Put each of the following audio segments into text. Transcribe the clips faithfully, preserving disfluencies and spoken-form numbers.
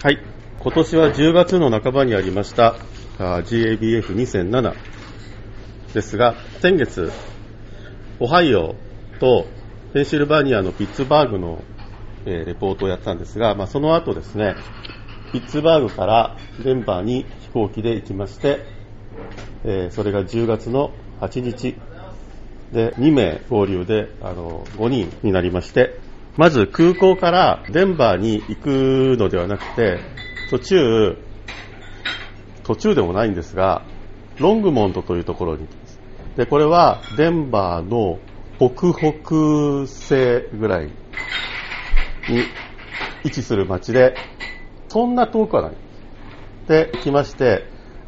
はい、今年はじゅうがつの半ばにありました ジーエービーエフにせんなな ですが、先月オハイオとペンシルバニアのピッツバーグの、えー、レポートをやったんですが、まあ、その後ですね、ピッツバーグからデンバーに飛行機で行きまして、えー、それがじゅうがつのはちにちでに名合流であのごにんになりまして、まず空港からデンバーに行くのではなくて、途中途中でもないんですが、ロングモントというところに行きます。でこれはデンバーの北北西ぐらいに位置する街で、そんな遠くはないで来まして、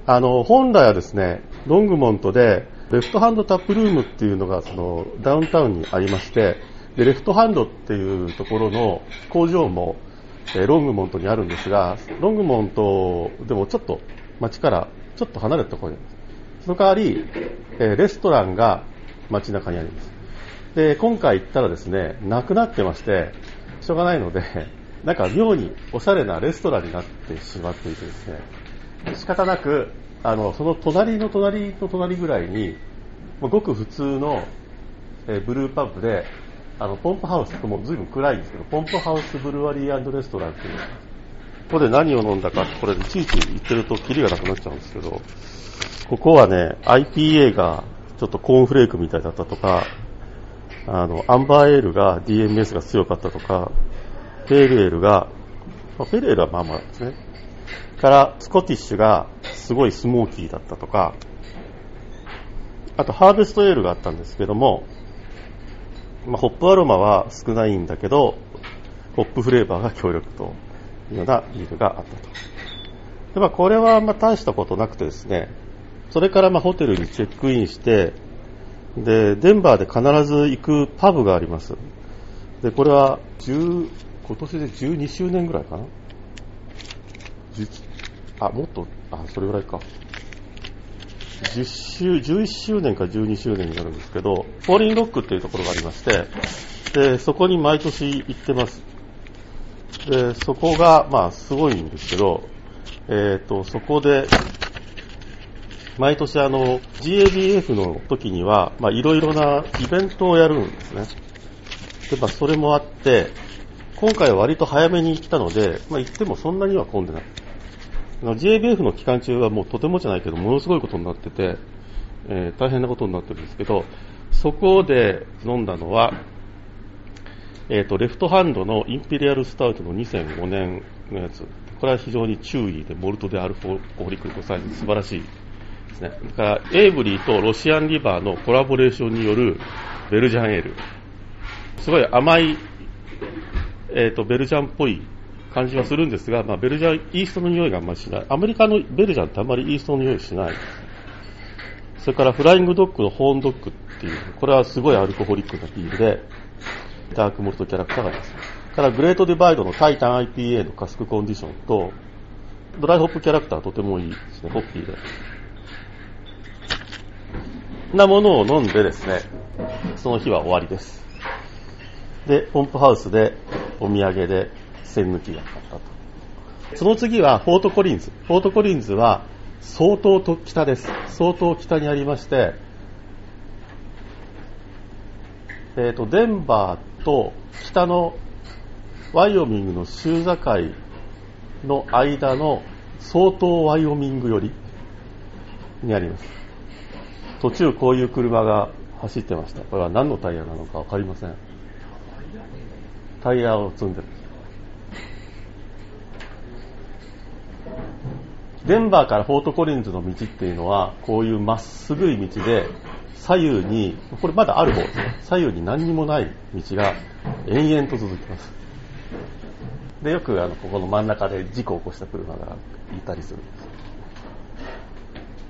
あの本来はですね、ロングモントでレフトハンドタップルームっていうのがそのダウンタウンにありまして、でレフトハンドっていうところの工場も、えー、ロングモントにあるんですが、ロングモントでもちょっと街からちょっと離れたところにあります。その代わり、えー、レストランが街中にあります。で今回行ったらですね、なくなってましてしょうがないので、なんか妙におしゃれなレストランになってしまっていてですね、仕方なくあのその隣の隣の隣ぐらいにごく普通の、えー、ブルーパブで、あのポンプハウスともずいぶん暗いんですけど、ポンプハウスブルワリー&レストランっていう、ここで何を飲んだか、これいちいち言ってるとキリがなくなっちゃうんですけど、ここはね アイピーエー がちょっとコーンフレークみたいだったとか、あのアンバーエールが ディーエムエス が強かったとか、ペールエールが、まあ、ペールエールはまあまあですね、からスコティッシュがすごいスモーキーだったとか、あとハーベストエールがあったんですけども、まあ、ホップアロマは少ないんだけどホップフレーバーが強力というようなビールがあったと。で、まあ、これはまあ大したことなくてですね、それからまあホテルにチェックインして、でデンバーで必ず行くパブがあります。でこれは10今年でじゅうにしゅうねんぐらいかな、あもっとあそれぐらいか、10周じゅういっしゅうねんかじゅうにしゅうねんになるんですけど、フォーリンロックっていうところがありまして、でそこに毎年行ってます。でそこがまあすごいんですけど、えーとそこで毎年あの ジーエービーエフ の時には、まあいろいろなイベントをやるんですね。でまあそれもあって、今回は割と早めに来たので、まあ行ってもそんなには混んでない。ジーエービーエフ の期間中はもうとてもじゃないけどものすごいことになってて、えー、大変なことになってるんですけど、そこで飲んだのは、えー、とレフトハンドのインペリアルスタウトのにせんごねんのやつ。これは非常に注意でモルトでアルコーリック度サイズ素晴らしいですね。だからエイブリーとロシアンリバーのコラボレーションによるベルジャンエール、すごい甘い、えー、とベルジャンっぽい感じはするんですが、まあ、ベルジャンイーストの匂いがあんまりしない。アメリカのベルジャンってあんまりイーストの匂いしない。それからフライングドッグのホーンドッグっていう、これはすごいアルコホリックなビールでダークモルトキャラクターがあります。からグレートディバイドのタイタン アイピーエー のカスクコンディションとドライホップキャラクターとてもいいですね、ホッピーでなものを飲んでですね、その日は終わりです。でポンプハウスでお土産で栓抜きがあったと。その次はフォートコリンズ。フォートコリンズは相当と北です。相当北にありまして、えーと、デンバーと北のワイオミングの州境の間の相当ワイオミング寄りにあります。途中こういう車が走ってました。これは何のタイヤなのか分かりません。タイヤを積んでる。デンバーからフォートコリンズの道っていうのはこういうまっすぐい道で、左右にこれまだある方ですね、左右に何にもない道が延々と続きます。でよくあのここの真ん中で事故を起こした車がいたりするんです。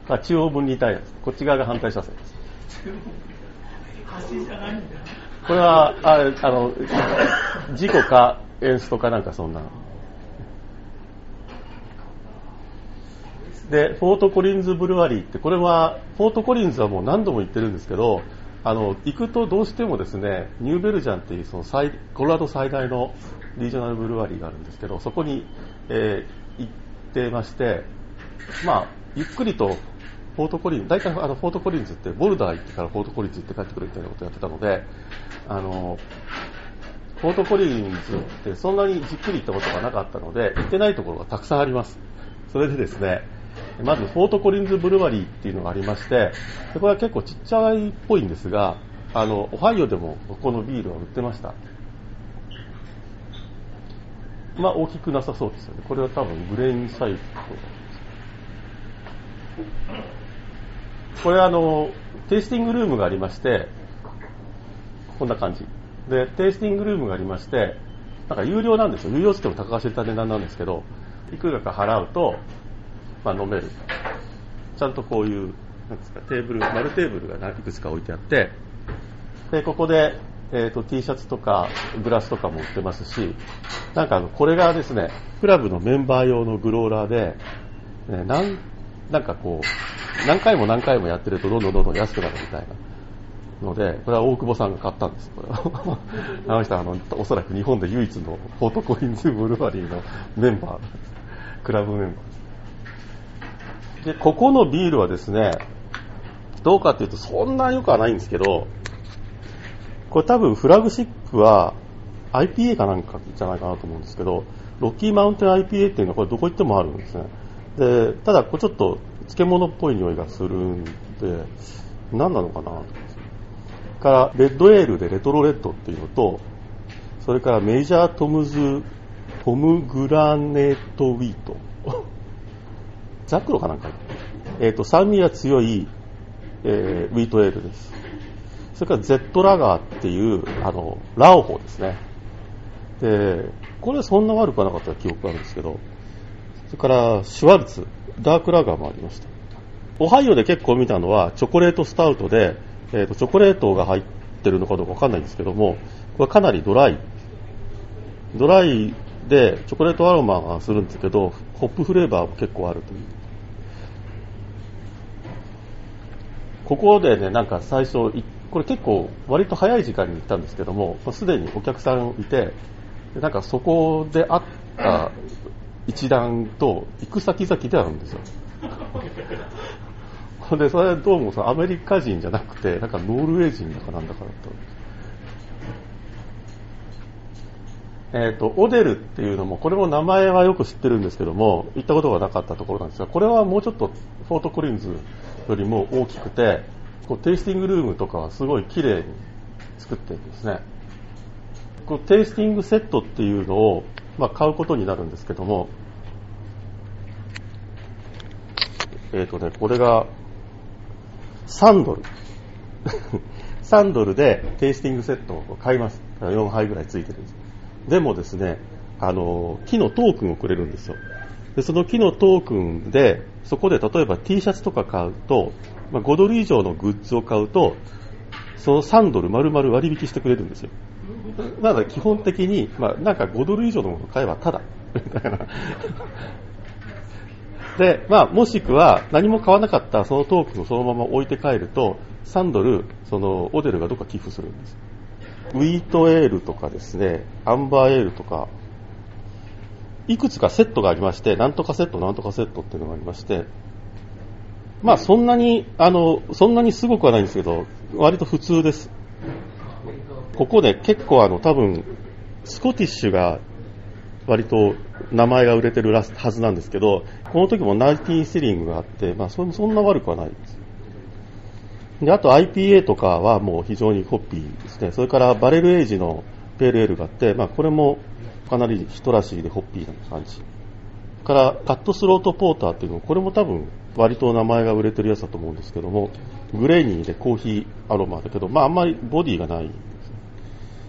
あ、中央分離帯です。こっち側が反対車線です。橋じゃないんだ。これはああの事故かエンストかなんかそんな。でフォートコリンズブルワリーって、これはフォートコリンズはもう何度も行ってるんですけど、あの行くとどうしてもですね、ニューベルジャンっていうその最コロラド最大のリージョナルブルワリーがあるんですけど、そこに、えー、行ってまして、まあ、ゆっくりとフォートコリンズ、大体あのフォートコリンズってボルダー行ってからフォートコリンズ行って帰ってくるみたいなことをやってたので、あのフォートコリンズってそんなにじっくり行ったことがなかったので、行ってないところがたくさんあります。それでですね、まずフォートコリンズブルワリーっていうのがありまして、これは結構ちっちゃいっぽいんですが、あのオハイオでもこのビールは売ってました。まあ大きくなさそうですよね。これは多分グレーンサイズ。これはあのテイスティングルームがありまして、こんな感じでテイスティングルームがありまして、なんか有料なんですよ。有料って言っても高橋た値段なんですけど、いくらか払うとまあ、飲める。ちゃんとこういうなんですか、テーブル、丸テーブルがいくつか置いてあって、でここで、えー、と T シャツとかグラスとかも売ってますし、なんかあのこれがですね、クラブのメンバー用のグローラーで、ね、なんなんかこう何回も何回もやってるとどんどんどんどん安くなるみたいなので、これは大久保さんが買ったんです。これはあの人はあのおそらく日本で唯一のフォートコリンズブルワリーのメンバー、クラブメンバーで、ここのビールはですね、どうかというとそんな良くはないんですけど、これ多分フラグシップは アイピーエー かなんかじゃないかなと思うんですけど、ロッキーマウンテン アイピーエー っていうのはこれどこ行ってもあるんですね。で、ただこれちょっと漬物っぽい匂いがするんで、何なのかなと思います。からレッドエールでレトロレッドっていうのと、それからメジャートムズポムグラネートウィート。ザクロかなんか、えー、と酸味が強い、えー、ウィートエールです。それから Z ラガーっていうあのラオホですね。でこれそんな悪くはなかった記憶があるんですけど、それからシュワルツダークラガーもありました。オハイオで結構見たのはチョコレートスタウトで、えー、とチョコレートが入ってるのかどうかわかんないんですけども、これかなりドライドライでチョコレートアロマがするんですけど、ホップフレーバーも結構あるという。ここでね、なんか最初これ結構割と早い時間に行ったんですけども、すでにお客さんいて、なんかそこであった一団と行く先々であるんですよ。でそれどうもさ、アメリカ人じゃなくてなんかノルウェー人だかなんだかだったんです。えーと、オデルっていうのも、これも名前はよく知ってるんですけども、行ったことがなかったところなんですが、これはもうちょっとフォートコリンズよりも大きくて、こうテイスティングルームとかはすごい綺麗に作ってるんですね。こうテイスティングセットっていうのを、まあ、買うことになるんですけども、えーとね、これがさんドルさんドルでテイスティングセットを買います。よんはいぐらいついてるんです。でもですね、あの木のトークンをくれるんですよ。でその木のトークンで、そこで例えば T シャツとか買うと、まあ、ごドル以上のグッズを買うと、そのさんドル丸々割引してくれるんですよ。なので基本的に、まあ、なんかごドル以上のものを買えばタダみたいなで、まあ、もしくは何も買わなかったそのトークンをそのまま置いて帰るとさんドル、そのオデルがどっか寄付するんです。ウィートエールとかですね、アンバーエールとか、いくつかセットがありまして、なんとかセット、なんとかセットっていうのがありまして、まあそんなに、あの、そんなにすごくはないんですけど、割と普通です。ここで結構あの、多分、スコティッシュが割と名前が売れてるはずなんですけど、この時もナインティーンシリングがあって、まあそんな悪くはないです。であと アイピーエー とかはもう非常にホッピーですね。それからバレルエイジのペールエールがあって、まあ、これもかなり人らしいでホッピーな感じからカットスロートポーターっていうの、これも多分割と名前が売れてるやつだと思うんですけども、グレーニーでコーヒーアロマだけど、まああんまりボディがない。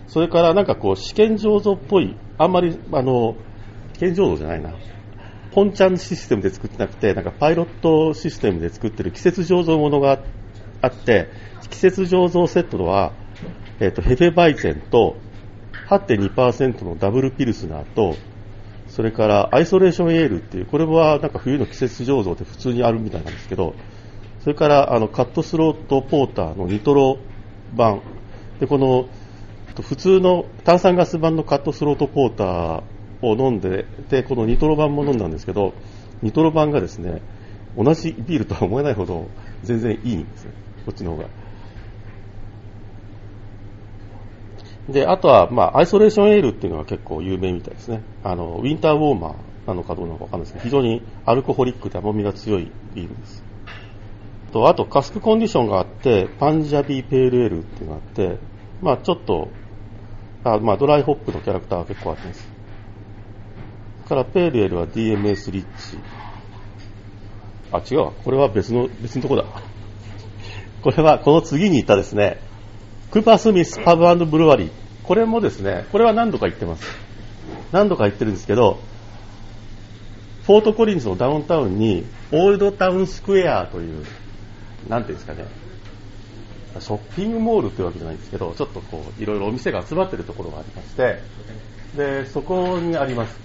それからなんかこう試験醸造っぽい、あんまりあの試験醸造じゃないな、ポンチャンシステムで作ってなくて、なんかパイロットシステムで作ってる季節醸造ものがあってあって、季節醸造セットは、えーと、ヘフェバイゼンと はちてんにパーセント のダブルピルスナーと、それからアイソレーションエールっていう、これはなんか冬の季節醸造って普通にあるみたいなんですけど、それからあのカットスロートポーターのニトロ版で、この普通の炭酸ガス版のカットスロートポーターを飲んで、でこのニトロ版も飲んだんですけど、ニトロ版がですね、同じビールとは思えないほど全然いいんですよ、こっちの方が。であとは、まあ、アイソレーションエールっていうのが結構有名みたいですね。あのウィンターウォーマーなのかどうなのか分かんないですけど、非常にアルコホリックで甘みが強いビールです。とあとカスクコンディションがあって、パンジャビーペールエールっていうのがあって、まあ、ちょっとあ、まあ、ドライホップのキャラクターが結構あります。からペールエールは ディーエムエス リッチ、あ違うわ、これは別の別のとこだこれはこの次に行ったですね、クーパースミスパブ&ブルワリー、これもですね、これは何度か行ってます。何度か行ってるんですけど、フォートコリンズのダウンタウンにオールドタウンスクエアという、なんていうんですかね、ショッピングモールというわけじゃないんですけど、ちょっとこういろいろお店が集まってるところがありまして、でそこにあります。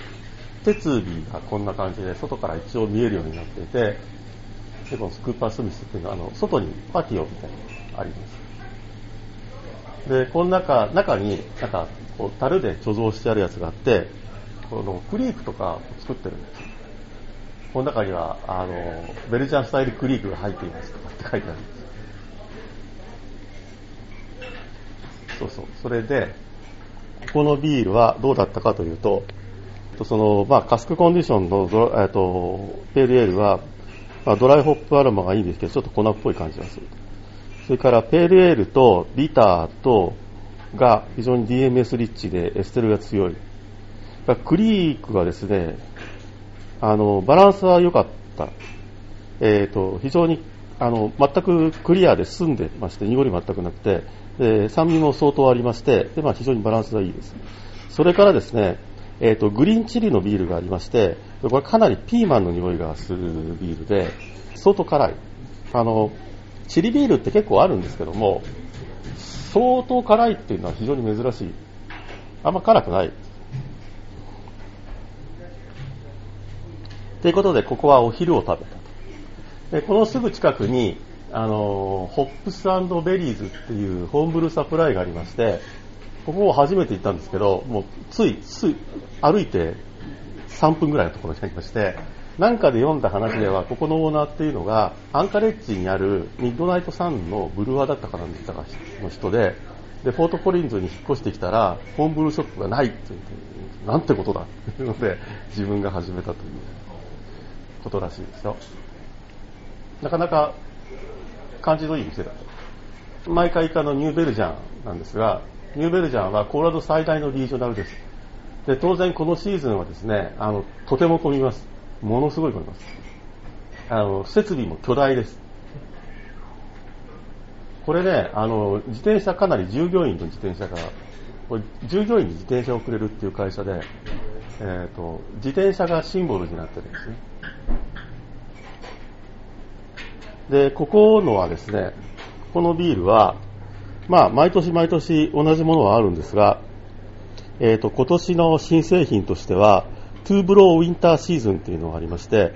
設備がこんな感じで外から一応見えるようになっていて、でこのクーパースミスっていうのはあの外にパティオみたいなのがあります。でこの 中, 中になんかこう樽で貯蔵してあるやつがあって、このクリークとか作ってるんです。この中にはあのベルジャンスタイルクリークが入っていますとかって書いてあるんです。そうそう、それでここのビールはどうだったかというと、そのまあ、カスクコンディションのド、えー、とペールエールは、まあ、ドライホップアロマがいいんですけど、ちょっと粉っぽい感じがする。それからペールエールとビターとが非常に ディーエムエス リッチでエステルが強い。クリークがですね、あのバランスは良かった、えー、と非常にあの全くクリアで澄んでまして、濁り全くなくて、で酸味も相当ありまして、でまあ、非常にバランスがいいです。それからですね、えー、とグリーンチリのビールがありまして、これかなりピーマンの匂いがするビールで、相当辛い。あのチリビールって結構あるんですけども、相当辛いっていうのは非常に珍しい。あんま辛くないということで、ここはお昼を食べた。でこのすぐ近くにあのホップス&ベリーズっていうホームブルーサプライがありまして、ここを初めて行ったんですけど、もうついつい歩いてさんぷんぐらいのところにありまして、なんかで読んだ話では、ここのオーナーっていうのがアンカレッジにあるミッドナイトサンのブルワーだったかなんだったかの人で、でフォートコリンズに引っ越してきたらホームブルーショップがないって言って、なんてことだっていうので自分が始めたということらしいですよ。なかなか感じのいい店だと。毎回行くニューベルジャンなんですが、ニューベルジャンはコーラド最大のリージョナルです。で当然このシーズンはですね、あのとても混みます。ものすごい混みます。あの設備も巨大です。これね、あの自転車、かなり従業員の自転車が、これ従業員に自転車をくれるっていう会社で、えーと、自転車がシンボルになってるんですね。でここのはですね、このビールは、まあ、毎年毎年同じものはあるんですが、えーと、今年の新製品としてはトゥーブローウィンターシーズンっていうのがありまして、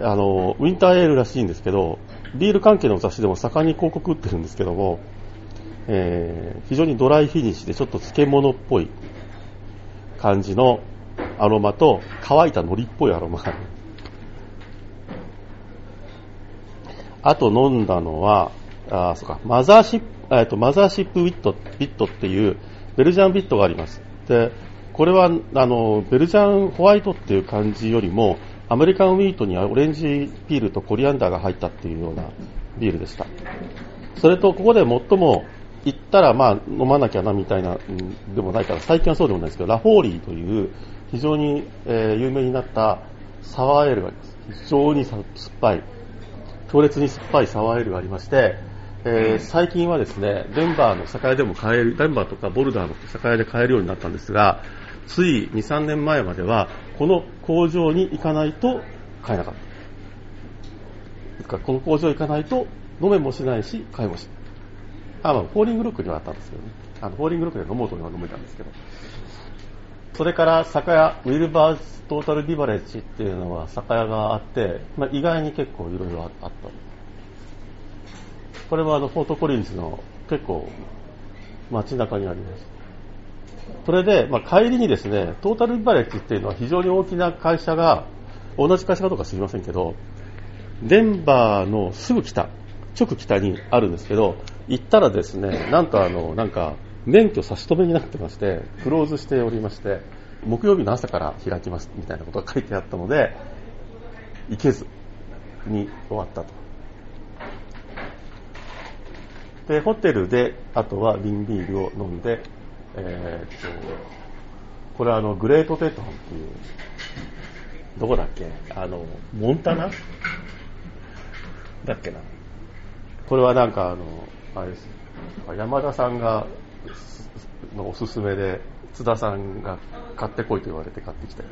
あのウィンターエールらしいんですけど、ビール関係の雑誌でも盛んに広告売ってるんですけども、えー、非常にドライフィニッシュでちょっと漬物っぽい感じのアロマと、乾いた海苔っぽいアロマがある。あと飲んだのはあそうかマザーシップ、えーと、マザーシップビット、ビットっていうベルジャンビットがあります。でこれはあのベルジャンホワイトっていう感じよりも、アメリカンウィートにオレンジピールとコリアンダーが入ったっていうようなビールでした。それとここで最も行ったら、まあ、飲まなきゃなみたいなでもないから、最近はそうでもないですけど、ラフォーリーという非常に、えー、有名になったサワーエールがあります。非常に酸っぱい、強烈に酸っぱいサワーエールがありまして、えー、最近はですね、デンバーの酒屋でも買える、デンバーとかボルダーの酒屋で買えるようになったんですが、つい に,さん 年前まではこの工場に行かないと買えなかった。この工場に行かないと飲めもしないし買いもしない。あ、まあ、ホーリングロックにはあったんですけどね、あのホーリングロックで飲もうとは飲めたんですけど。それから酒屋ウィルバーズトータルビバレッジっていうのは酒屋があって、まあ、意外に結構いろいろあった。これはあのフォートコリンズの結構街中にあります。それで、まあ、帰りにですね、トータルリバレッジっていうのは非常に大きな会社が、同じ会社かどうか知りませんけど、デンバーのすぐ北、直北にあるんですけど、行ったらですね、なんとあのなんか免許差し止めになってまして、クローズしておりまして、木曜日の朝から開きますみたいなことが書いてあったので、行けずに終わったと。でホテルであとは瓶ビールを飲んで、えー、っとこれはあのグレートテトンっていう、どこだっけ、あのモンタナだっけな、これはなんかあのあれです、山田さんがのおすすめで津田さんが買ってこいと言われて買ってきた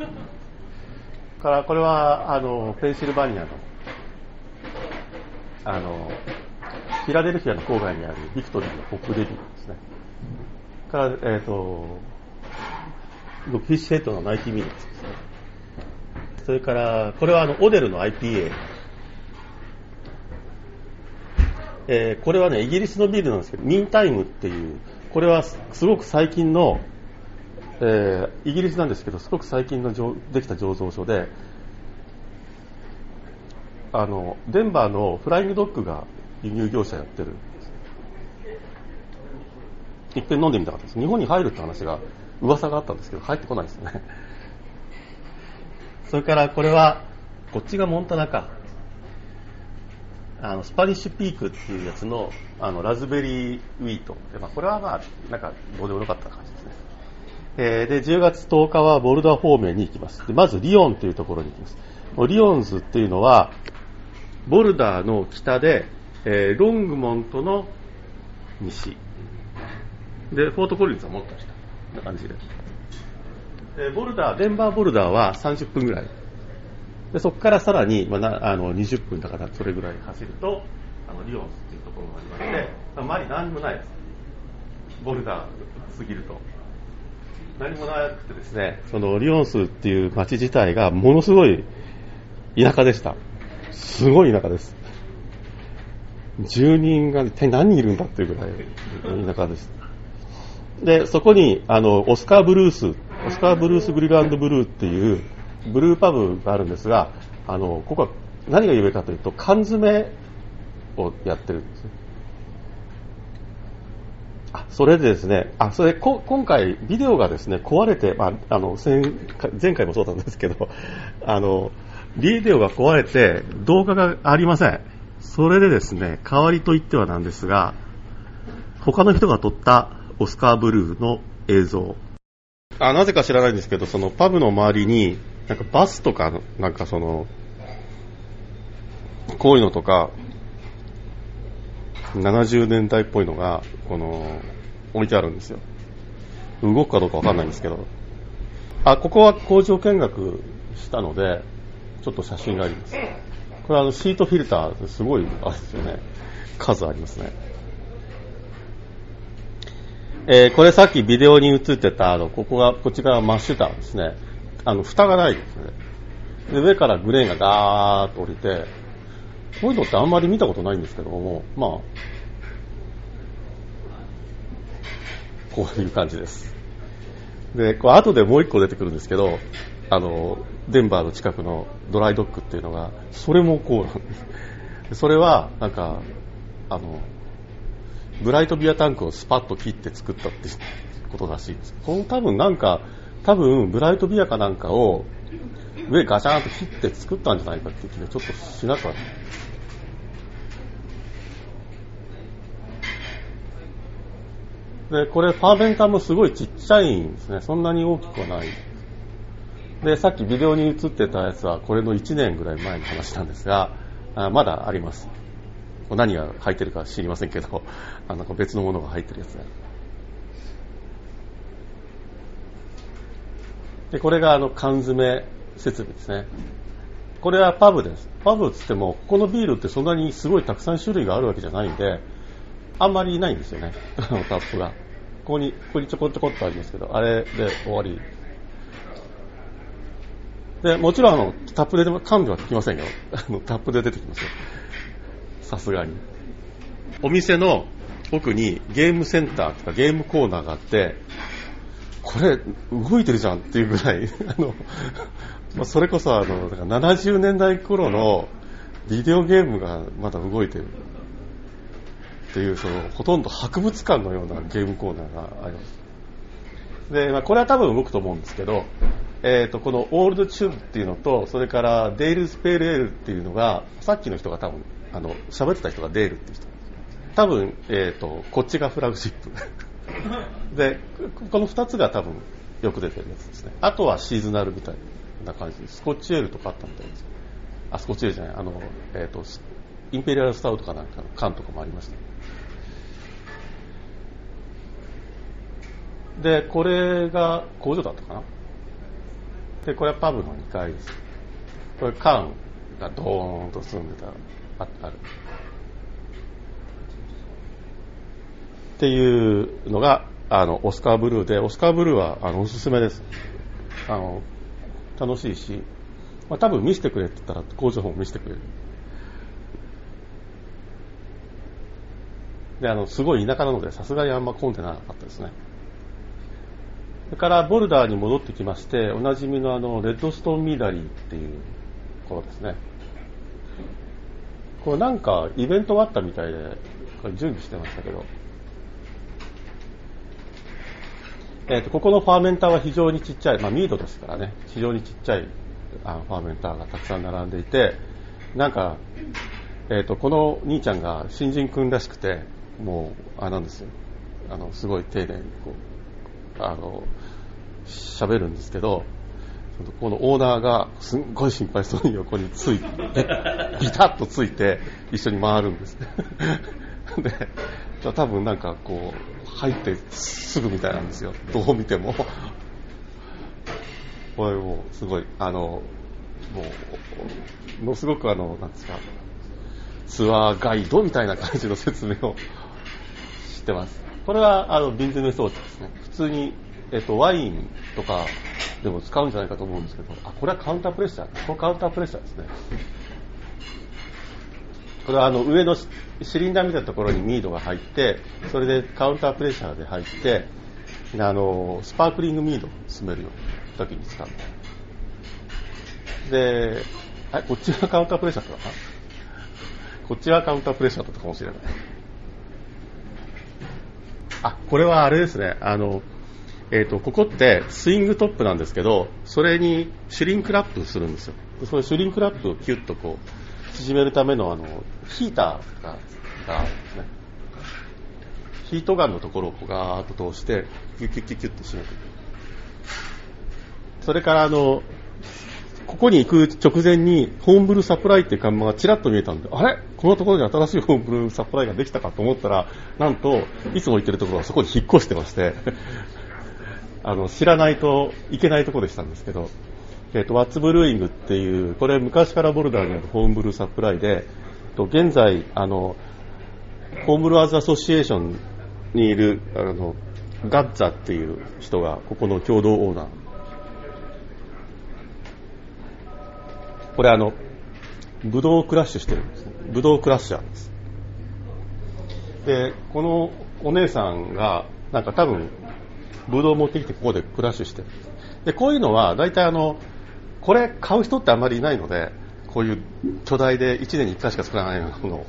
から、これはあのペンシルバニアのあのフィラデルフィアの郊外にあるビクトリーのポップデビューですね。から、えっ、ー、と、フィッシュヘッドのナイティミニッツですね。それから、これはあのオデルの アイピーエー、えー。これはね、イギリスのビールなんですけど、ミンタイムっていう、これはすごく最近の、えー、イギリスなんですけど、すごく最近のできた醸造所で、あの、デンバーのフライングドッグが、輸入業者やってる。一遍飲んでみたかったです。日本に入るって話が噂があったんですけど、入ってこないですよね。それからこれはこっちがモンタナか、あのスパニッシュピークっていうやつの、あのラズベリーウィート。まあ、これはまあなんかどうでもよかった感じですね。えー、でじゅうがつとおかはボルダー方面に行きます。でまずリヨンというところに行きます。リヨンズっていうのはボルダーの北で。えー、ロングモントの西でフォートコリンズはもっと下な感じで、えー、ボルダーデンバーボルダーはさんじゅっぷんぐらいで、そこからさらに、まあ、なあのにじゅっぷんだからそれぐらい走るとあのリオンズっていうところがありまして、まあ、周り何もないです。ボルダー過ぎると何もなくてですね、そのリオンズっていう街自体がものすごい田舎でした。すごい田舎です。住人が一体何人いるんだっていうぐらい田舎です。で、そこにあのオスカーブルース、オスカーブルースグリル&ブルーっていうブルーパブがあるんですが、あのここは何が有名かというと缶詰をやってるんです。あ、それでですね、あ、それこ今回ビデオがですね壊れて、まああの前前回もそうなんですけど、あのビデオが壊れて動画がありません。それでですね、代わりといってはなんですが、他の人が撮ったオスカーブルーの映像。あ、なぜか知らないんですけど、そのパブの周りになんかバスとかなんかそのこういうのとかななじゅうねんだいっぽいのがこの置いてあるんですよ。動くかどうかわかんないんですけど、あ、ここは工場見学したのでちょっと写真があります。これはあのシートフィルターすごいあれですよね、数ありますね。えー、これさっきビデオに映ってたあのここがこっち側マッシュターですね。あの蓋がないですね。で上からグレーンがガーッと降りて、こういうのってあんまり見たことないんですけども、まあこういう感じです。でこれ後でもう一個出てくるんですけど。あのデンバーの近くのドライドッグっていうのがそれもこうなんです。それはなんかあのブライトビアタンクをスパッと切って作ったってことらしいです。この多分なんか多分ブライトビアかなんかを上ガシャーンと切って作ったんじゃないかって気がちょっとしなかった。でこれファーベンターもすごいちっちゃいんですね。そんなに大きくはないで、さっきビデオに映ってたやつはこれのいちねんぐらい前の話なんですが、あ、まだあります。何が入ってるか知りませんけど、あの別のものが入ってるやつね。でこれがあの缶詰設備ですね。これはパブです。パブっつってもここのビールってそんなにすごいたくさん種類があるわけじゃないんで、あんまりいないんですよね。タップがここにここにちょこちょこっとありますけど、あれで終わり。でもちろんあのタップで缶では聞きませんよ。あのタップで出てきますよ、さすがに。お店の奥にゲームセンターとかゲームコーナーがあって、これ動いてるじゃんっていうぐらいあの、まあ、それこそあのだからななじゅうねんだい頃のビデオゲームがまだ動いてるっていう、そのほとんど博物館のようなゲームコーナーがあります。で、まあ、これは多分動くと思うんですけど、えー、とこのオールドチューブっていうのと、それからデール・スペール・エールっていうのが、さっきの人が多分あの喋ってた人がデールっていう人、多分、えー、とこっちがフラグシップで、このふたつが多分よく出てるやつですね。あとはシーズナルみたいな感じで、スコッチエールとかあったみたいです。あ、スコッチエールじゃない、あの、えー、とインペリアルスタウトかなんかの缶とかもありました。で、これが工場だったかな。で、これはパブのにかいです。これ缶がドーンと進んでたあるっていうのがあのオスカーブルーで、オスカーブルーはあのおすすめです。あの楽しいし、まあ、多分見せてくれって言ったら工場も見せてくれる。で、あのすごい田舎なのでさすがにあんま混んでなかったですね。それからボルダーに戻ってきまして、おなじみのあのレッドストーンミーダリーっていう頃ですね。これなんかイベントがあったみたいで準備してましたけど、えー、とここのファーメンターは非常にちっちゃい、まあ、ミードですからね、非常にちっちゃいあのファーメンターがたくさん並んでいて、なんか、えー、とこの兄ちゃんが新人君らしくて、もうあれなんですよ、あのすごい丁寧にこうあの喋るんですけど、このオーナーがすんごい心配そうに横についてビタッとついて一緒に回るんですで、多分なんかこう入ってすぐみたいなんですよ、どう見てもこれもうすごいあのもうものすごくあのなんですか、ツアーガイドみたいな感じの説明をしてます。これはあの瓶詰め装置ですね。普通に、えっと、ワインとかでも使うんじゃないかと思うんですけど、あ、これはカウンタープレッシャー、これカウンタープレッシャーですね。これはあの上のシリンダーみたいなところにミードが入って、それでカウンタープレッシャーで入って、あのスパークリングミードを進めるような時に使うんで、で、あ、こっちはカウンタープレッシャーだったかな、こっちはカウンタープレッシャーだったかもしれない。あ、これはあれですね、あの、えーと、ここってスイングトップなんですけど、それにシュリンクラップするんですよ。それシュリンクラップをキュッとこう縮めるための、あのヒーターがあるんですね。ヒートガンのところをこうガーッと通してキュッキュッキュッキュッと締めていく。それからあのここに行く直前にホームブルーサプライっていう看板がちらっと見えたんで、あれこのところに新しいホームブルーサプライができたかと思ったら、なんといつも行ってるところはそこに引っ越してましてあの知らないといけないところでしたんですけど、えー、とワッツブルーイングっていう、これ昔からボルダーにあるホームブルーサプライで、と現在あのホームブルーアズアソシエーションにいるあのガッツァっていう人がここの共同オーナー。これあのブドウクラッシュしてるんですね。ブドウクラッシャーです。で、このお姉さんがなんか多分ブドウを持ってきてここでクラッシュしてる。で、こういうのは大体あのこれ買う人ってあんまりいないので、こういう巨大でいちねんにいっかいしか作らないようなものを、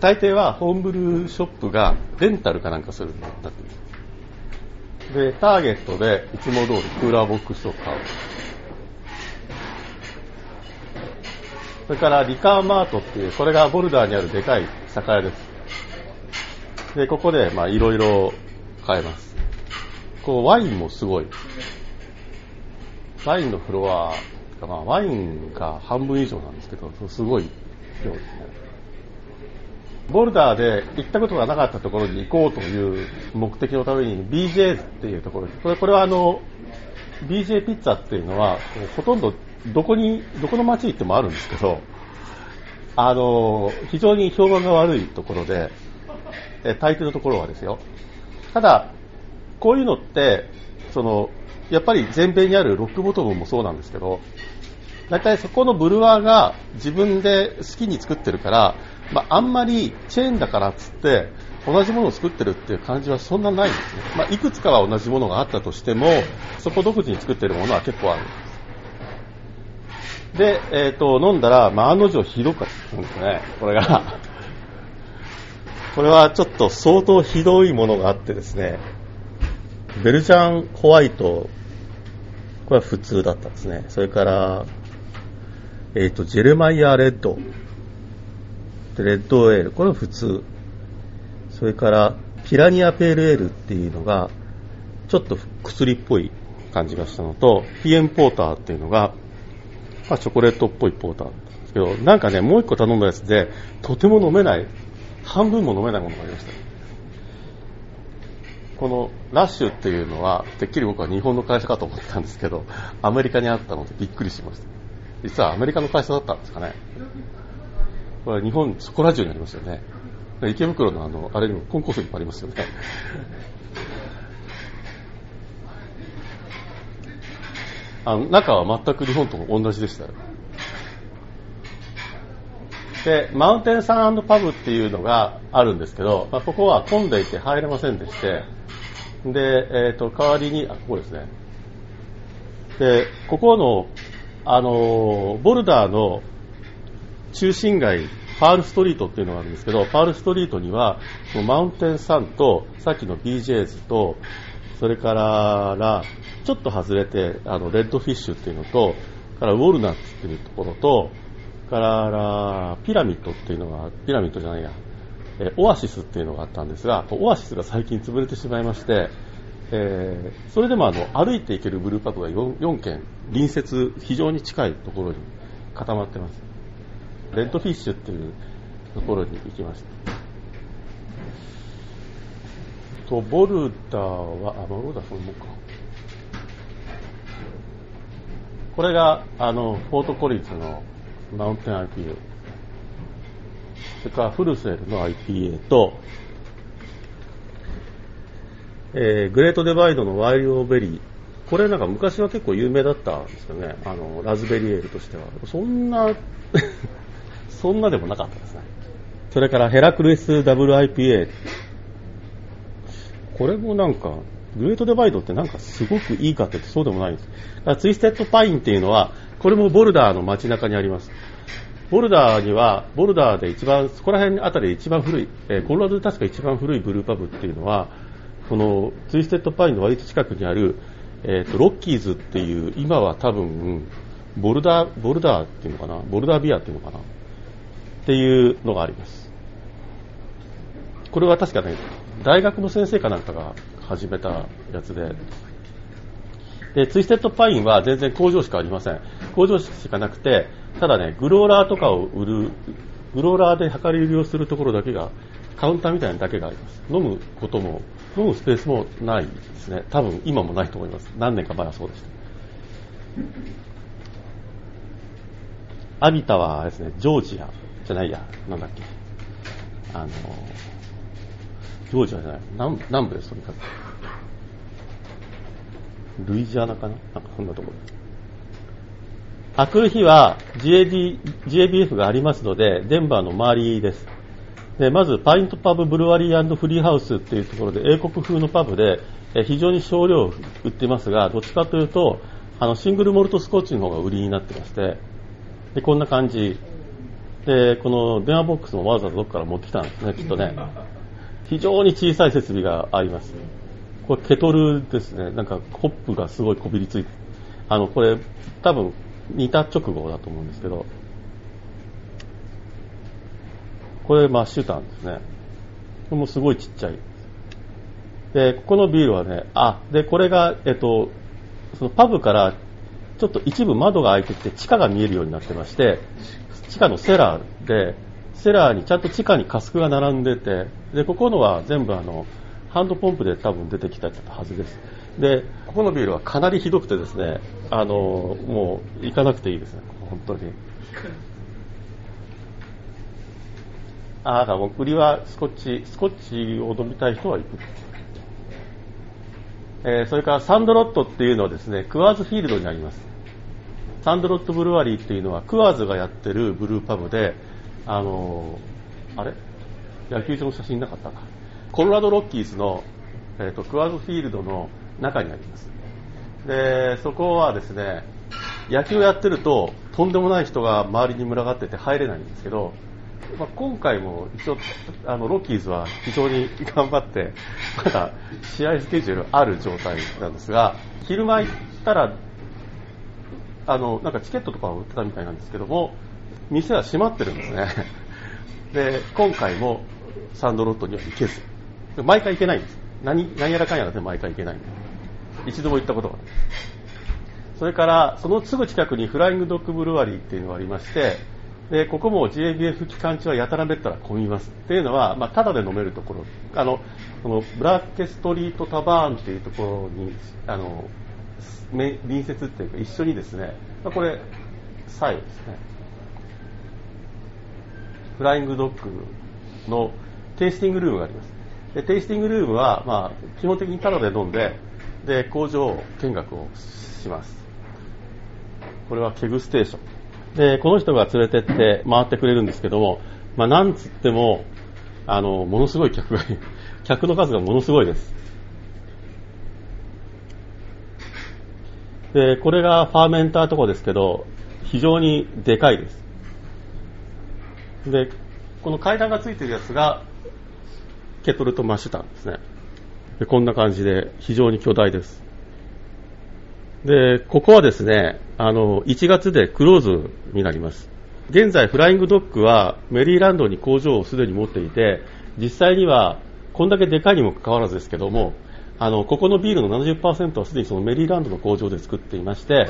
大抵はホームブルーショップがレンタルかなんかするんだって。で、ターゲットでいつも通りクーラーボックスを買う。それからリカーマートっていう、これがボルダーにあるでかい酒屋です。で、ここでまあいろいろ買えます。こうワインもすごい、ワインのフロア、まあ、ワインが半分以上なんですけど、すごい量ですね。ボルダーで行ったことがなかったところに行こうという目的のために ビージェーズ っていうところです。これ、これはあの ビージェー ピッツァっていうのはほとんどどこに、どこの街行ってもあるんですけど、あの、非常に評判が悪いところで、え、大抵のところはですよ。ただ、こういうのって、その、やっぱり全米にあるロックボトムもそうなんですけど、大体そこのブルワーが自分で好きに作ってるから、まあ、あんまりチェーンだからっつって、同じものを作ってるっていう感じはそんなないんですね。まあ、いくつかは同じものがあったとしても、そこ独自に作ってるものは結構あるんです。で、えっと、飲んだら、まあ、案の定ひどかったんですね、これが。これはちょっと相当ひどいものがあってですね、ベルジャンホワイト、これは普通だったんですね。それから、えっと、ジェルマイヤーレッド、レッドエール、これは普通。それからピラニアペールエールっていうのがちょっと薬っぽい感じがしたのと、ピエンポーターっていうのが、まあ、チョコレートっぽいポーターなんですけど、なんかね、もう一個頼んだやつでとても飲めない、半分も飲めないものがありました。このラッシュっていうのはてっきり僕は日本の会社かと思ってたんですけど、アメリカにあったのでびっくりしました。実はアメリカの会社だったんですかね。これ日本そこら中にありますよね。池袋のあのあれにもコンコースにもありますよね。あの中は全く日本と同じでしたよ。で、マウンテンサン&パブっていうのがあるんですけど、まあ、ここは混んでいて入れませんでして、で、えっと、代わりに、あ、ここですね。で、ここの、あの、ボルダーの中心街、パールストリートっていうのがあるんですけど、パールストリートにはマウンテンサンとさっきの ビージェーズ と、それからちょっと外れてあのレッドフィッシュっていうのと、からウォルナッツっていうところと、からピラミッドっていうのが、ピラミッドじゃないや、えオアシスっていうのがあったんですが、オアシスが最近潰れてしまいまして、えー、それでもあの歩いていけるブルーパブが 4, 4軒隣接、非常に近いところに固まってます。レッドフィッシュっていうところに行きました。とボルダーはあボルダーそのもんか。これがあのフォートコリンズのマウンテン アイピーエー、それからフルセルの アイピーエー と、えー、グレートデバイドのワイルドベリー。これなんか昔は結構有名だったんですよね。あのラズベリーエールとしてはそんなそんなでもなかったですね。それからヘラクレス ダブリューアイピーエー、 これもなんかグレートデバイドってなんかすごくいいかってそうでもないんです。だからツイステッドパインっていうのはこれもボルダーの街中にあります。ボルダーにはボルダーで一番そこら辺あたりで一番古い、えー、コロラドで確か一番古いブルーパブっていうのはこのツイステッドパインの割と近くにある、えー、とロッキーズっていう、今は多分ボルダーボルダーっていうのかな、ボルダービアっていうのかなっていうのがあります。これは確かね、大学の先生かなんかが始めたやつで、でツイステッドパインは全然工場しかありません。工場しかなくて、ただねグローラーとかを売る、グローラーで量り売りをするところだけが、カウンターみたいなだけがあります。飲むことも飲むスペースもないですね。多分今もないと思います。何年か前はそうでした。アビタはですねジョージア。じゃないや、なんだっけ、あの、ジョージアじゃない、南、南部です、とにかく。ルイジアナかな、なんかそんなところ。開く日は ジーエーディー、ジーエービーエフ がありますので、デンバーの周りです。で、まず、パイントパブブルワリー&フリーハウスっていうところで、英国風のパブで、え非常に少量売ってますが、どっちかというと、あの、シングルモルトスコッチの方が売りになってまして、で、こんな感じ。でこの電話ボックスもわざわざどこから持ってきたんですね、きっとね。非常に小さい設備があります。これケトルですね。なんかコップがすごいこびりついて、あのこれ多分煮た直後だと思うんですけど、これマッシュタンですね。これもすごいちっちゃい。でここのビールはね、あでこれがえっとそのパブからちょっと一部窓が開いてきて地下が見えるようになってまして。地下のセラーで、セラーにちゃんと地下にカスクが並んでて、でここのは全部あのハンドポンプで多分出てきたはずです。でここのビールはかなりひどくてですね、あのもう行かなくていいですね、本当に。ああ、だから売りはスコッチ、スコッチを飲みたい人は行く。えー、それからサンドロットっていうのはですね、クワーズフィールドにあります。サンドロットブルワリーっていうのはクワーズがやってるブルーパブで、あのー、あれ野球場の写真なかったか。コロラドロッキーズの、えー、とクアーズフィールドの中にあります。でそこはですね、野球をやってるととんでもない人が周りに群がってて入れないんですけど、まあ、今回も一応あのロッキーズは非常に頑張ってまだ試合スケジュールある状態なんですが、昼間行ったらあのなんかチケットとかを売ってたみたいなんですけども、店は閉まってるんですね。で今回もサンドロットには行けず、毎回行けないんです。 何, 何やらかんやらで毎回行けないんです。一度も行ったことがない。それからそのすぐ近くにフライングドッグブルワリーっていうのがありまして、でここも ジーエービーエフ 期間中はやたらめったら混みますっていうのは、まあ、ただで飲めるところ、あのこのブラッケストリートタバーンっていうところにあの隣接っていうか一緒にですね、まあ、これ最後ですね、フライングドッグのテイスティングルームがあります。でテイスティングルームは、まあ、基本的にタダで飲んで、で工場見学をします。これはケグステーションで、この人が連れてって回ってくれるんですけども、まあ、なんつってもあのものすごい客が客の数がものすごいです。でこれがファーメンターとかですけど、非常にでかいです。でこの階段がついてるやつがケトルとマッシュタンですね。でこんな感じで非常に巨大です。でここはですね、あのいちがつでクローズになります。現在フライングドッグはメリーランドに工場をすでに持っていて、実際にはこんだけでかいにもかかわらずですけども、あのここのビールの ななじゅっパーセント はすでにそのメリーランドの工場で作っていまして、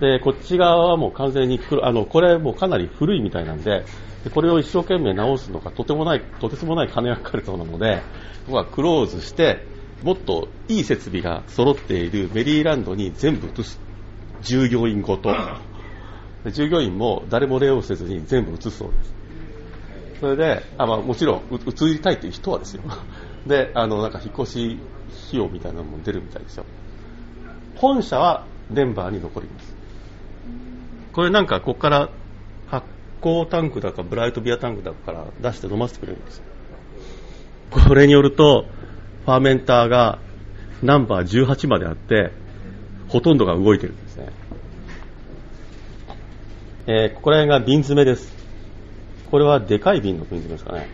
でこっち側はもう完全にあのこれもうかなり古いみたいなん で, でこれを一生懸命直すのがとてもないとてつもない金がかかるそうなので、ここはクローズしてもっといい設備が揃っているメリーランドに全部移す、従業員ごとで従業員も誰も礼をせずに全部移すそうです。それであ、まあ、もちろん移りたいという人はですよ。であのなんか引っ越し費用みたいなのも出るみたいですよ。本社はデンバーに残ります。これなんかここから発酵タンクだかブライトビアタンクだから出して飲ませてくれるんです。これによるとファーメンターがナンバーじゅうはちまであって、ほとんどが動いてるんですね。えー、ここら辺が瓶詰めです。これはでかい瓶の瓶詰めですかね。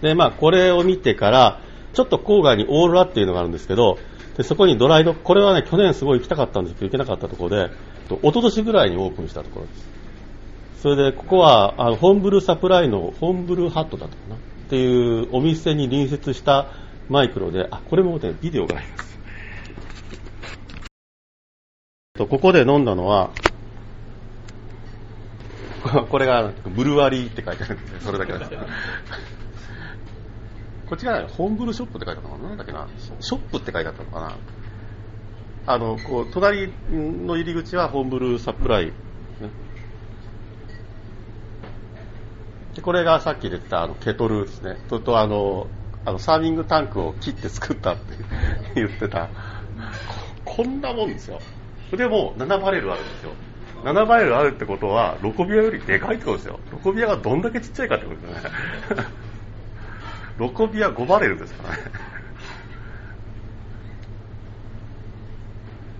でまあこれを見てからちょっと郊外にオーロラっていうのがあるんですけど、でそこにドライド、これはね去年すごい行きたかったんですけど行けなかったところで、一昨年ぐらいにオープンしたところです。それでここはあのホーンブルーサプライのホーンブルーハットだったかなっていうお店に隣接したマイクロで、あこれも、ね、ビデオがあります。ここで飲んだのはこれがブルワリーって書いてあるんでそれだけですこっちがホーンブルーショップって書いてあったのかな、なんだっけな、ショップって書いてあったのかな、あのこう隣の入り口はホーンブルーサプライ、ね、でこれがさっき出てたあのケトルですね。ととあのあのサービングタンクを切って作ったって言ってた こ, こんなもんですよ。でもななバレルあるんですよ。ななバレルあるってことはロコビアよりでかいってことですよ。ロコビアがどんだけちっちゃいかってことですねロコビアごバレルですからね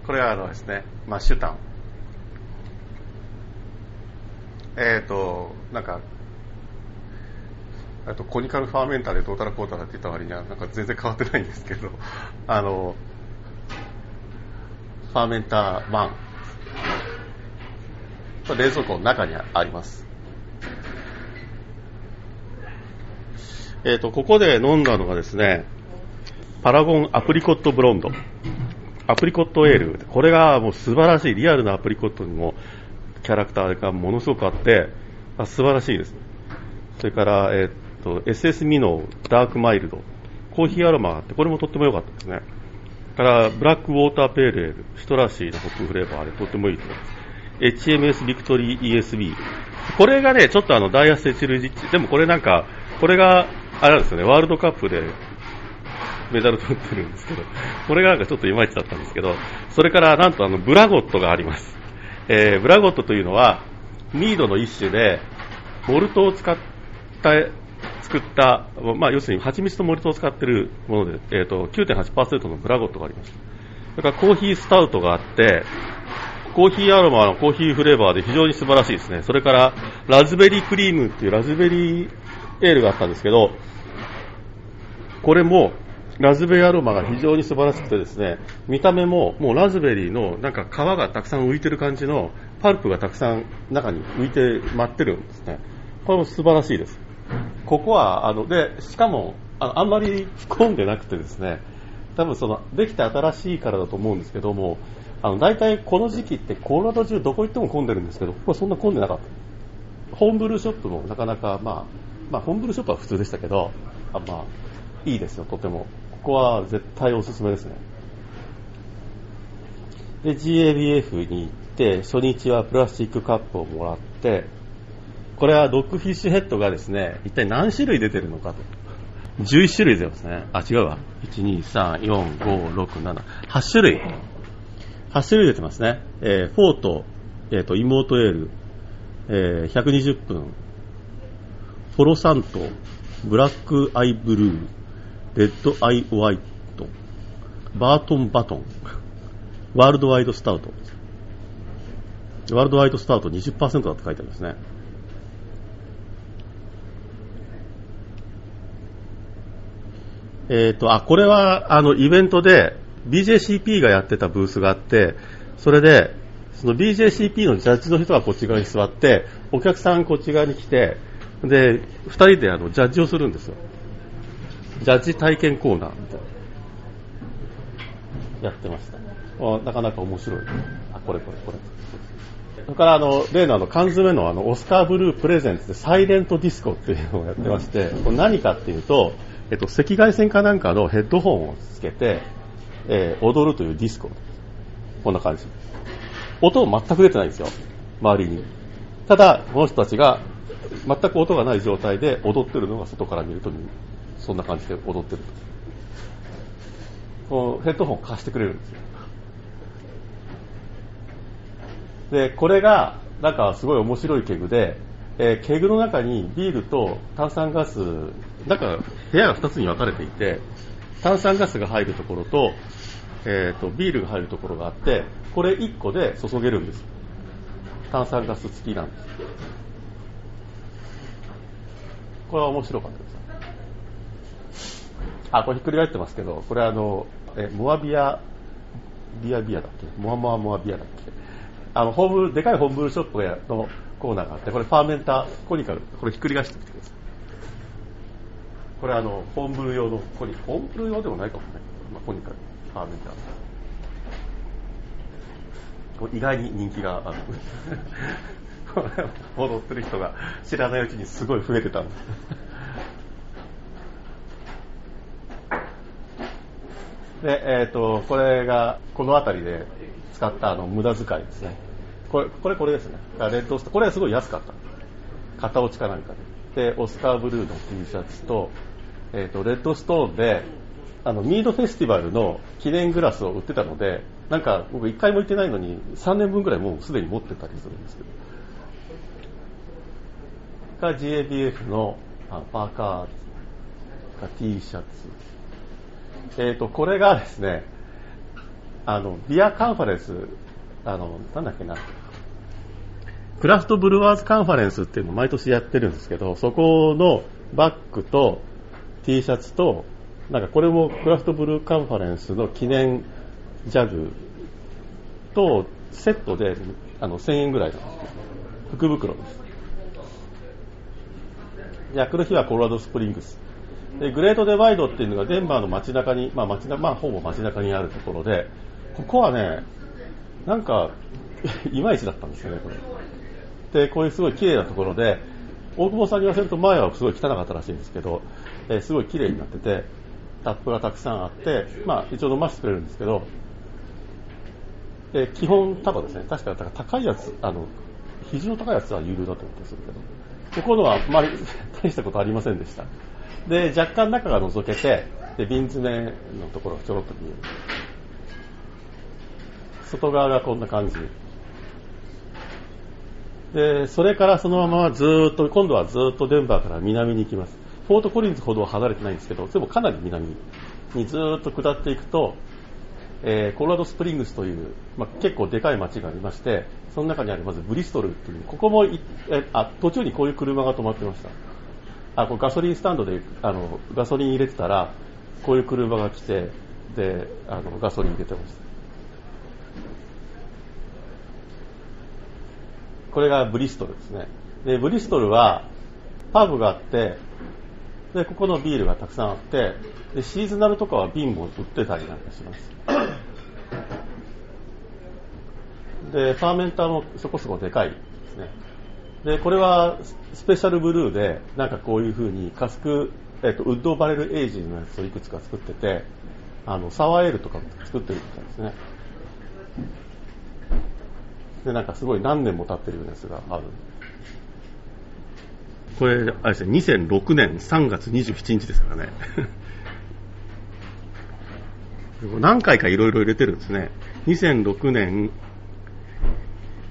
これはあのですね、マッシュタン、えっ、ー、となんかあとコニカルファーメンターでどうたらこうたらって言った割にはなんか全然変わってないんですけど、あのファーメンターワン、冷蔵庫の中にあります。えーと、ここで飲んだのがですね、パラゴンアプリコットブロンド、アプリコットエール、これがもう素晴らしい、リアルなアプリコットにもキャラクターがものすごくあってあ素晴らしいです。それから、えーと、エスエス ミノーダークマイルド、コーヒーアロマがあって、これもとっても良かったですね。それからブラックウォーターペールエール、シトラシーのホップフレーバーでとってもいいと思います。エイチエムエス ビクトリー イーエスビー、 これがねちょっとあのダイアセチルジッチでも、これなんかこれがあれなんですよね、ワールドカップでメダル取ってるんですけど、これがなんかちょっといまいちだったんですけど、それからなんとあのブラゴットがあります。えー、ブラゴットというのはミードの一種でモルトを使った作った、まあ、要するに蜂蜜とモルトを使っているもので、えー、と きゅうてんはちパーセント のブラゴットがあります。それからコーヒースタウトがあってコーヒーアロマのコーヒーフレーバーで非常に素晴らしいですね。それからラズベリークリームっていうラズベリーエールがあったんですけど、これもラズベリーアロマが非常に素晴らしくてですね、見た目ももうラズベリーのなんか皮がたくさん浮いてる感じのパルプがたくさん中に浮いて舞ってるんですね。これも素晴らしいです。ここはあのでしかも あ, あんまり着込んでなくてですね、多分そのできて新しいからだと思うんですけども、あの大体この時期ってコロナ禍中どこ行っても混んでるんですけど、ここはそんな混んでなかった。ホームブルーショップもなかなか、まあ、まあホームブルーショップは普通でしたけど、あまあいいですよ、とても。ここは絶対おすすめですね。で ジーエービーエフ に行って初日はプラスチックカップをもらって、これはドッグフィッシュヘッドがですね、一体何種類出てるのかと。じゅういちしゅるい出ますね。あ、違うわ。いち、に、さん、よん、ご、ろく、なな、はちしゅるい。はちしゅるい出てますね。えー、フォート、えーと、イモートエール、えー、ひゃくにじゅっぷん、フォロサント、ブラックアイブルー、レッドアイホワイト、バートンバトン、ワールドワイドスタウト。ワールドワイドスタウト にじゅっパーセント だって書いてありますね。えーと、あ、これはあのイベントで ビージェーシーピー がやってたブースがあって、それでその ビージェーシーピー のジャッジの人がこっち側に座って、お客さんこっち側に来て、でふたりであのジャッジをするんですよ。ジャッジ体験コーナーみたいなやってました。あ、なかなか面白い。あ、これこれこれ。それからあの例のあの缶詰のあのオスカーブループレゼンツでサイレントディスコっていうのをやってまして、これ何かっていうとえっと、赤外線かなんかのヘッドホンをつけて、えー、踊るというディスコ。こんな感じ。音も全く出てないんですよ、周りに。ただこの人たちが全く音がない状態で踊ってるのが外から見るとそんな感じで踊ってる。このヘッドホンを貸してくれるんですよ。でこれがなんかすごい面白いケグで、えー、ケグの中にビールと炭酸ガス、なんか部屋がふたつに分かれていて、炭酸ガスが入るところと、えーと、ビールが入るところがあって、これいっこで注げるんです。炭酸ガス付きなんです。これは面白かったです。あ、これひっくり返ってますけど、これあのえモアビアビアビアだっけ、モアモアモアビアだっけ、あのホームでかいホームブルーショップのコーナーがあって、これファーメンターコニカル、これひっくり返してみてください。これあのホームブルー用のコニカル、ホームブルー用でもないかもね、まあ、コニカルファーメンター、これ意外に人気がある踊ってる人が知らないうちにすごい増えてたんですで、えー、とこれがこの辺りで使ったあの無駄遣いですね。これこれこれですね。レッドスター、これはすごい安かった。片落ちかなんかで。でオスカーブルーの T シャツと、えー、とレッドストーンであのミードフェスティバルの記念グラスを売ってたので、なんか僕いっかいも行ってないのにさんねんぶんくらいもうすでに持ってたりするんですけど。から ジーエービーエフ のあパーカーか T シャツ、えー、とこれがですね、あのビアカンファレンス、あのなんだっけな、クラフトブルワーズカンファレンスっていうのを毎年やってるんですけど、そこのバッグと T シャツと、なんかこれもクラフトブルーカンファレンスの記念ジャグとセットであのせんえんぐらいの福袋です。で来る日はコロラドスプリングスで、グレートデバイドっていうのがデンバーの街中に、まあ街な、まあほぼ街中にあるところで、ここはねなんかいまいちだったんですよね、これ。でこういうすごい綺麗なところで、大久保さんに言わせると前はすごい汚かったらしいんですけど、えー、すごい綺麗になってて、タップがたくさんあって、まあ、一応飲ませてくれるんですけど、えー、基本タバですね。確かに高いやつ、あの肘の高いやつは有料だと思ったんですけど、ここのはあまり大したことありませんでした。で若干中が覗けて、で瓶詰めのところがちょろっと見える。外側がこんな感じで、それからそのままずっと今度はずっとデンバーから南に行きます。フォートコリンズほど離れてないんですけど、でもかなり南にずーっと下っていくと、えー、コロラドスプリングスという、まあ、結構でかい街がありまして、その中にあるまずブリストルという、ここもいえあ途中にこういう車が止まってました。あこうガソリンスタンドであのガソリン入れてたらこういう車が来て、であのガソリン入れてました。これがブリストルですね。でブリストルはパブがあって、でここのビールがたくさんあって、でシーズナルとかは瓶も売ってたりなんかします。でファーメンターもそこそこでかいですね。でこれはスペシャルブルーで、なんかこういう風にカスク、えっと、ウッドバレルエイジのやつをいくつか作ってて、あのサワーエールとかも作ってるみたいですね。でなんかすごい何年も経ってるやつがある。これあれですね、にせんろくねんさんがつにじゅうしちにちですからね。何回かいろいろ入れてるんですね。にせんろくねん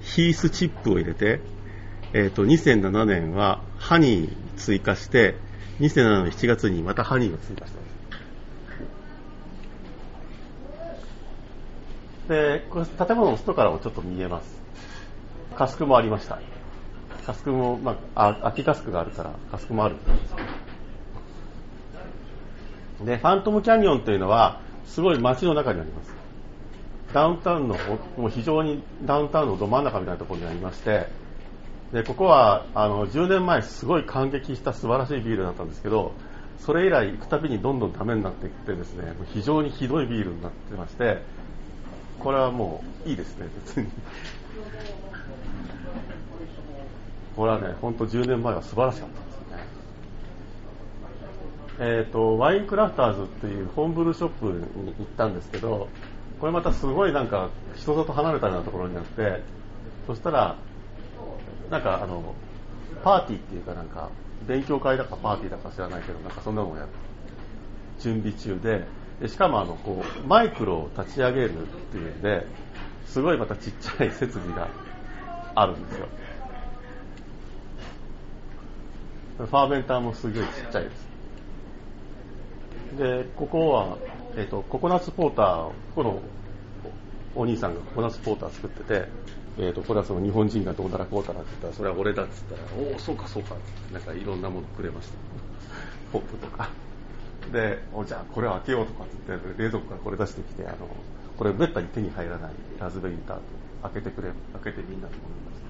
ヒースチップを入れて、えー、とにせんななねんはハニー追加して、にせんななねんしちがつにまたハニーを追加したんです。でこれ建物の外からもちょっと見えます。カスクもありました。カスクも、まあ、空きカスクがあるからカスクもあるで、ファントムキャニオンというのはすごい街の中にあります。ダウンタウンのもう非常にダウンタウンのど真ん中みたいなところにありまして、でここはあのじゅうねんまえすごい感激した素晴らしいビールだったんですけど、それ以来行くたびにどんどんダメになっていってですね、もう非常にひどいビールになってまして、これはもういいですね別に。これはね、本当じゅうねんまえは素晴らしかったんですよね。えっと、ワインクラフターズっていうホームブルーショップに行ったんですけど、これまたすごいなんか人里離れたようなところにあって、そしたらなんかあのパーティーっていうか、なんか勉強会だかパーティーだか知らないけど、なんかそんなのをやる準備中で、でしかもあのこうマイクロを立ち上げるっていうんで、すごいまたちっちゃい設備があるんですよ。ファーベンターもすごいちっちゃいです。でここは、えー、とココナッツポーター、このお兄さんがココナッツポーター作ってて、えー、とこれはその日本人がどうだらこうだらって言ったら、それは俺だって言ったら、おおそうかそうかってなんかいろんなものくれました。ポップとかで、おじゃあこれ開けようとかって言って、冷蔵庫からこれ出してきて、あのこれめったに手に入らないラズベリーターと開けてくれ開けてみんなと思いました。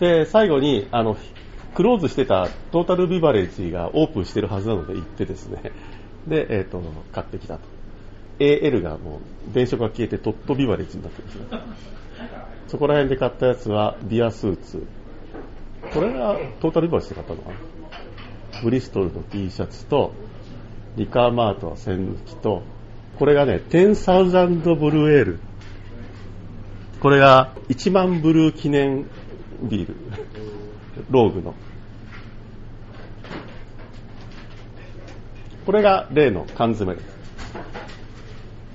で最後にあのクローズしてたトータルビバレッジがオープンしてるはずなので行ってですね、で、えー、と買ってきたと。 エーエル がもう電飾が消えてトットビバレッジになってるんですよ。そこら辺で買ったやつはビアスーツ、これがトータルビバレッジで買ったのかな。ブリストルの T シャツとリカーマートは栓抜きと、これがねじゅうさんぜんブルーエール、これがいちまんブルー記念ビール、ローグの。これが例の缶詰です。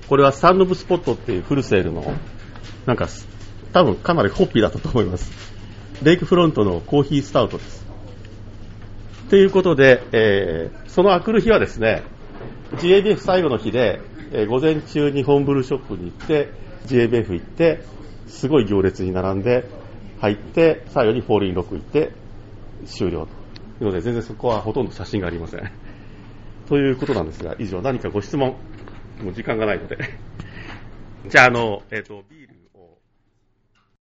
これはサンノブスポットっていうフルセールの、なんか多分かなりホッピーだったと思います。レイクフロントのコーヒースタウトです。ということで、えー、その明くる日はですね ジーエービーエフ 最後の日で、えー、午前中にホームブルーショップに行って ジーエービーエフ 行って、すごい行列に並んで入って、最後にフォーリンロック行って終了というので、全然そこはほとんど写真がありませんということなんですが、以上何かご質問、もう時間がないのでじゃああのえっとビール